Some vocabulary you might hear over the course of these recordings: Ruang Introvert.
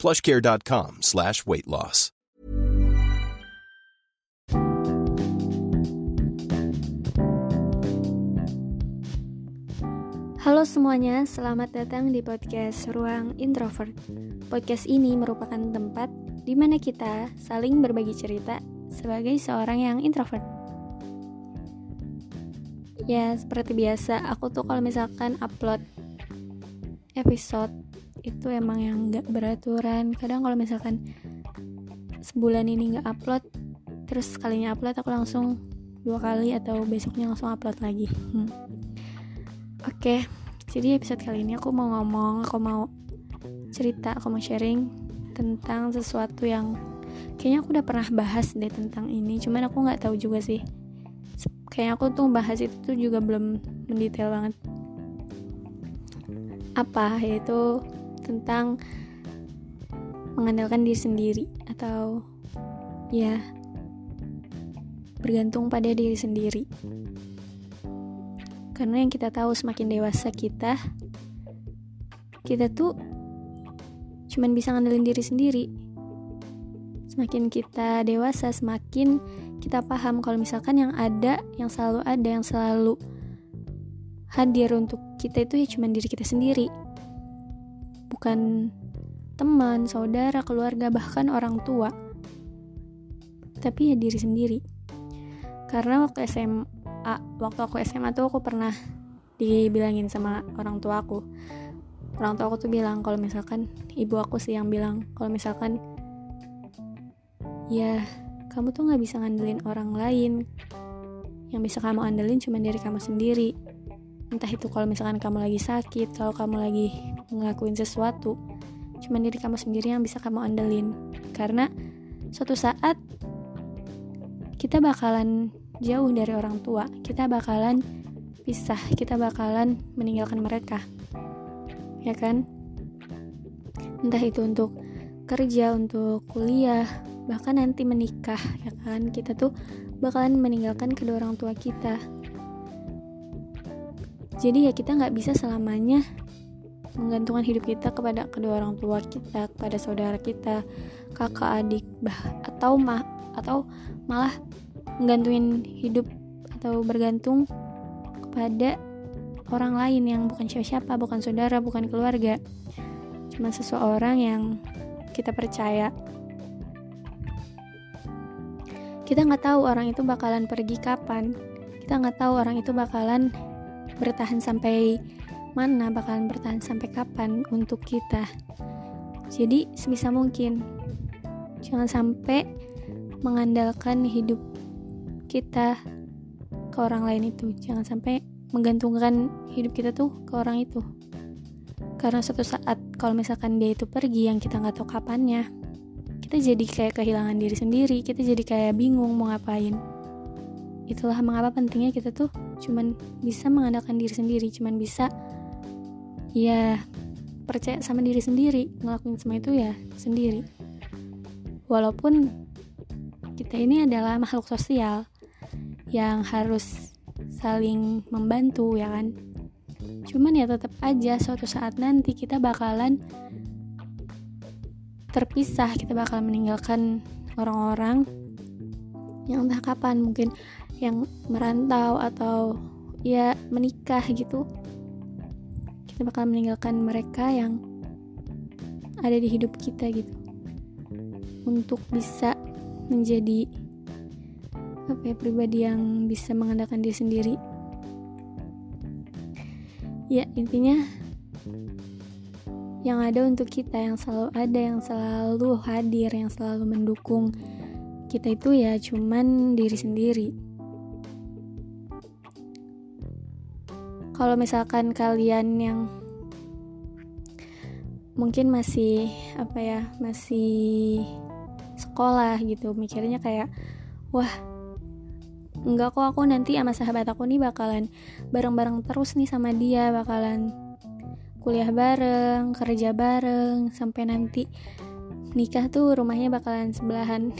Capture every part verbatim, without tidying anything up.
PlushCare.com slash weight loss. Halo semuanya, selamat datang di podcast Ruang Introvert. Podcast ini merupakan tempat di mana kita saling berbagi cerita sebagai seorang yang introvert. Ya, seperti biasa, aku tuh kalau misalkan upload episode itu emang yang gak beraturan. Kadang kalau misalkan sebulan ini gak upload, terus sekalinya upload aku langsung dua kali atau besoknya langsung upload lagi. hmm. Oke, okay, jadi episode kali ini aku mau ngomong, aku mau cerita, aku mau sharing tentang sesuatu yang kayaknya aku udah pernah bahas deh tentang ini. Cuman aku gak tahu juga sih, kayaknya aku tuh bahas itu tuh juga belum mendetail banget. Apa? Yaitu tentang mengandalkan diri sendiri, atau ya bergantung pada diri sendiri. Karena yang kita tahu semakin dewasa kita, kita tuh cuman bisa ngandelin diri sendiri. Semakin kita dewasa, semakin kita paham kalau misalkan yang ada, yang selalu ada, yang selalu hadir untuk kita itu ya cuman diri kita sendiri. Bukan teman, saudara, keluarga, bahkan orang tua. Tapi ya diri sendiri. Karena waktu S M A, Ah, waktu aku S M A tuh aku pernah dibilangin sama orang tua aku. Orang tua aku tuh bilang kalau misalkan, ibu aku sih yang bilang kalau misalkan ya kamu tuh gak bisa ngandelin orang lain, yang bisa kamu andelin cuma diri kamu sendiri. Entah itu kalau misalkan kamu lagi sakit, kalau kamu lagi ngelakuin sesuatu, cuma diri kamu sendiri yang bisa kamu andelin. Karena suatu saat kita bakalan jauh dari orang tua, kita bakalan pisah, kita bakalan meninggalkan mereka, ya kan? Entah itu untuk kerja, untuk kuliah, bahkan nanti menikah, ya kan? Kita tuh bakalan meninggalkan kedua orang tua kita. Jadi ya kita nggak bisa selamanya menggantungkan hidup kita kepada kedua orang tua kita, kepada saudara kita, kakak, adik, bah atau mah atau malah menggantungin hidup atau bergantung kepada orang lain yang bukan siapa-siapa, bukan saudara, bukan keluarga, cuma seseorang yang kita percaya. Kita nggak tahu orang itu bakalan pergi kapan, kita nggak tahu orang itu bakalan bertahan sampai mana, bakalan bertahan sampai kapan untuk kita. Jadi sebisa mungkin jangan sampai mengandalkan hidup kita ke orang lain itu, jangan sampai menggantungkan hidup kita tuh ke orang itu, karena suatu saat kalau misalkan dia itu pergi yang kita nggak tahu kapannya, kita jadi kayak kehilangan diri sendiri, kita jadi kayak bingung mau ngapain. Itulah mengapa pentingnya kita tuh cuman bisa mengandalkan diri sendiri, cuman bisa ya percaya sama diri sendiri, ngelakuin semua itu ya sendiri. Walaupun kita ini adalah makhluk sosial yang harus saling membantu, ya kan? Cuman ya tetap aja suatu saat nanti kita bakalan terpisah, kita bakal meninggalkan orang-orang yang entah kapan, mungkin yang merantau atau ya menikah gitu. Kita bakal meninggalkan mereka yang ada di hidup kita gitu, untuk bisa menjadi apa ya, pribadi yang bisa mengandalkan diri sendiri. Ya intinya yang ada untuk kita, yang selalu ada, yang selalu hadir, yang selalu mendukung kita itu ya cuman diri sendiri. Kalau misalkan kalian yang mungkin masih apa ya, masih sekolah gitu, mikirnya kayak wah enggak kok, aku nanti sama sahabat aku nih bakalan bareng-bareng terus nih sama dia, bakalan kuliah bareng, kerja bareng, sampai nanti nikah tuh rumahnya bakalan sebelahan.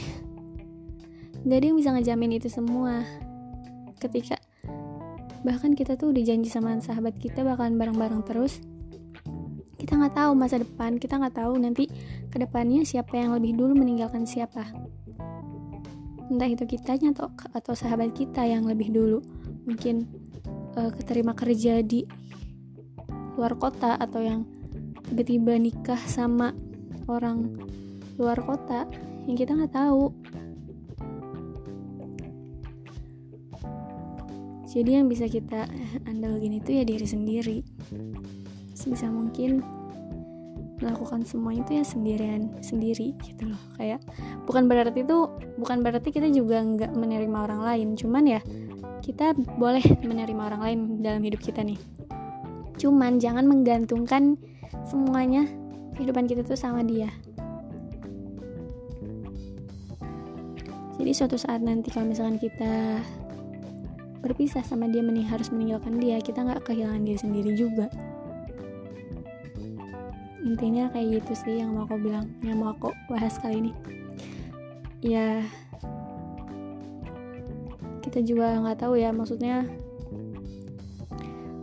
Gak ada yang bisa ngejamin itu semua. Ketika bahkan kita tuh udah janji sama sahabat kita bakalan bareng-bareng terus, kita gak tahu masa depan, kita gak tahu nanti kedepannya siapa yang lebih dulu meninggalkan siapa. Entah itu kitanya atau, atau sahabat kita yang lebih dulu. Mungkin uh, keterima kerja di luar kota, atau yang tiba-tiba nikah sama orang luar kota yang kita gak tahu. Jadi yang bisa kita andalkan itu ya diri sendiri. Sebisa mungkin melakukan semua itu ya sendirian sendiri gitu loh. Kayak bukan berarti itu bukan berarti kita juga nggak menerima orang lain. Cuman ya kita boleh menerima orang lain dalam hidup kita nih. Cuman jangan menggantungkan semuanya kehidupan kita tuh sama dia. Jadi suatu saat nanti kalau misalkan kita berpisah sama dia, menih harus meninggalkan dia, kita nggak kehilangan diri sendiri juga. Intinya kayak gitu sih yang mau aku bilang, yang mau aku bahas kali ini. Ya kita juga nggak tahu ya, maksudnya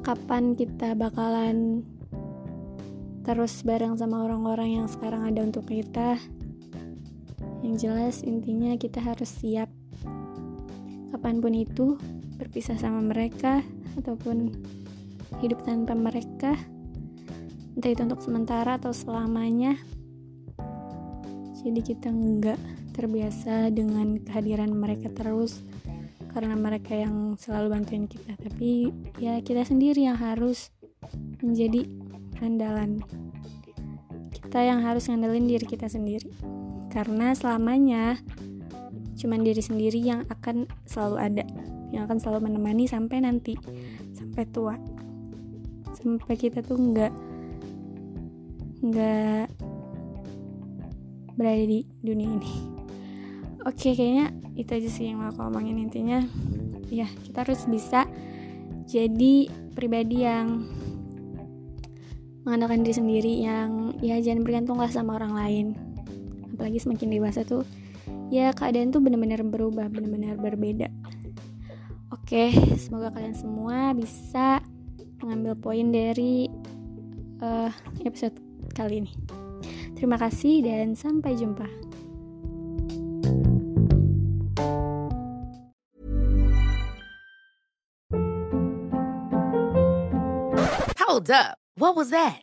kapan kita bakalan terus bareng sama orang-orang yang sekarang ada untuk kita. Yang jelas intinya kita harus siap kapanpun itu berpisah sama mereka, ataupun hidup tanpa mereka, entah itu untuk sementara atau selamanya. Jadi kita enggak terbiasa dengan kehadiran mereka terus, karena mereka yang selalu bantuin kita, tapi ya kita sendiri yang harus menjadi andalan. Kita yang harus ngandelin diri kita sendiri, karena selamanya cuman diri sendiri yang akan selalu ada, yang akan selalu menemani sampai nanti, sampai tua, sampai kita tuh nggak nggak berada di dunia ini. Oke, kayaknya itu aja sih yang mau aku omongin. Intinya ya kita harus bisa jadi pribadi yang mengandalkan diri sendiri, yang ya jangan bergantunglah sama orang lain. Apalagi semakin dewasa tuh ya keadaan tuh benar-benar berubah, benar-benar berbeda. Oke, semoga kalian semua bisa mengambil poin dari uh, episode kali ini. Terima kasih dan sampai jumpa. Hold up. What was that?